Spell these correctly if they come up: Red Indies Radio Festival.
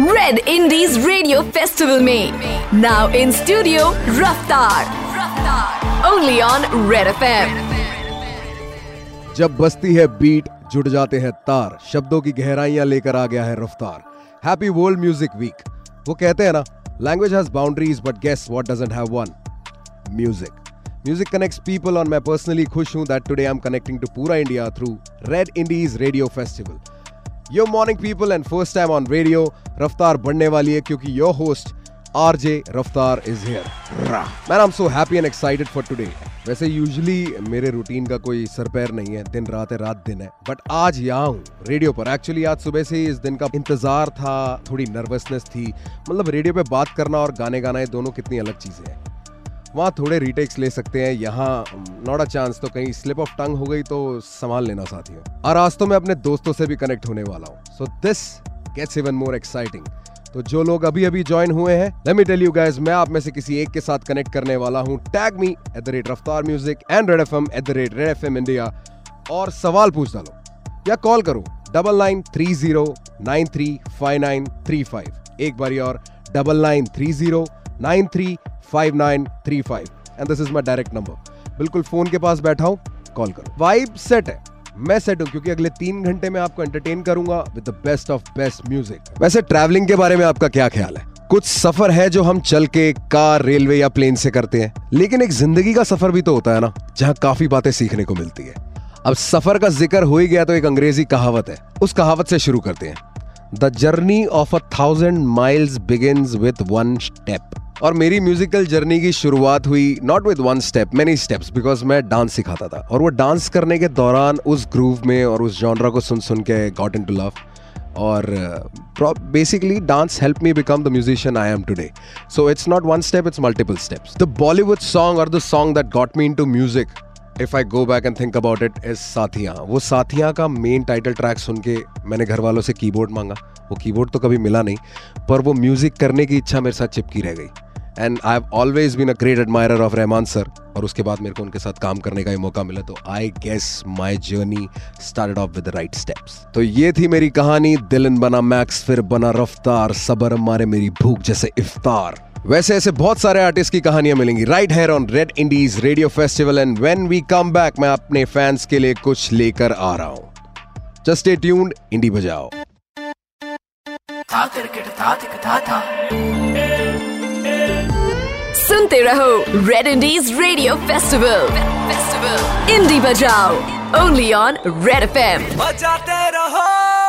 Red Indies radio festival में now in studio Raftaar only on Red FM. जब बजती है बीट जुड़ जाते हैं तार, शब्दों की गहराइयां लेकर आ गया है Raftaar. Happy world music week. वो कहते हैं ना, language has boundaries but guess what doesn't have one, music. Music connects people और मैं personally खुश हूँ that today I'm connecting to पूरा India through Red Indies Radio Festival. Your morning people and first time on radio, रफ्तार बढ़ने वाली है क्योंकि your host RJ रफ्तार is here. Man, I'm so happy and excited for today. वैसे usually मेरे routine का कोई सरपैर नहीं है, दिन रात है, रात दिन है, बट आज यहाँ हूँ रेडियो पर। एक्चुअली आज सुबह से इस दिन का इंतजार था, थोड़ी नर्वसनेस थी। मतलब रेडियो पे बात करना और गाने गाना, ये दोनों कितनी अलग चीज़ें हैं। वहाँ थोड़े रीटेक्स ले सकते हैं, यहाँ नॉट अ चांस। तो कहीं स्लिप ऑफ टंग हो गई तो संभाल लेना साथियों। और आज तो मैं अपने दोस्तों से भी कनेक्ट होने वाला हूँ, so this gets even more exciting. तो जो लोग अभी अभी ज्वाइन हुए हैं, let me tell you guys, मैं आप में से किसी एक के साथ कनेक्ट करने वाला हूँ। Tag me @raftarmusic and redfm@redfmindia और सवाल पूछ डालो या कॉल करो 9930935935। एक बारी और 9930935935 and this is my direct number. बिल्कुल फोन के पास बैठा हूँ, कॉल करो। वाइब सेट है, मैं सेट हूँ क्योंकि अगले 3 घंटे में आपको एंटरटेन करूंगा with the best of best music. वैसे ट्रैवलिंग के बारे में आपका क्या ख्याल है? कुछ सफर है जो हम चल के, कार, रेलवे या प्लेन से करते हैं, लेकिन एक जिंदगी का सफर भी तो होता है ना, जहाँ काफी बातें सीखने को मिलती है। अब सफर का जिक्र हो ही गया तो एक अंग्रेजी कहावत है, उस कहावत से शुरू करते हैं। The journey of 1,000 miles begins with one step. और मेरी म्यूजिकल जर्नी की शुरुआत हुई not with one step, many steps, because मैं डांस सिखाता था। और वो डांस करने के दौरान उस ग्रूव में और उस जॉनरा को सुन सुन के गॉट इन टू लव, और basically dance help me become the musician I am today. So it's not one step, it's multiple steps. The Bollywood song और the song that got me into music, if I go back and think about it, is Saathiya. वो साथिया का main title track सुन के मैंने घर वालों से keyboard मांगा। वो कीबोर्ड तो कभी मिला नहीं, पर वो म्यूजिक करने की इच्छा मेरे साथ चिपकी रह गई। And I have always been a great admirer of Rahman sir, और उसके बाद मेरे को उनके साथ काम करने का ही मौका मिला, तो I guess my journey started off with the right steps. तो ये थी मेरी कहानी। दिलन बना मैक्स, फिर बना रफ्तार, सबर मारे मेरी भूख जैसे इफ्तार। वैसे ऐसे बहुत सारे आर्टिस्ट की कहानियां मिलेंगी right here on red Indies radio festival. And when we come back, मैं अपने फैंस के लिए कुछ लेकर आ रहा हूं। जस्ट स्टे ट्यून्ड, इंडी बजाओ। सुनते रहो Red Indies radio festival, indie बजाओ ओनली ऑन रेड एफएम। बजाते रहो।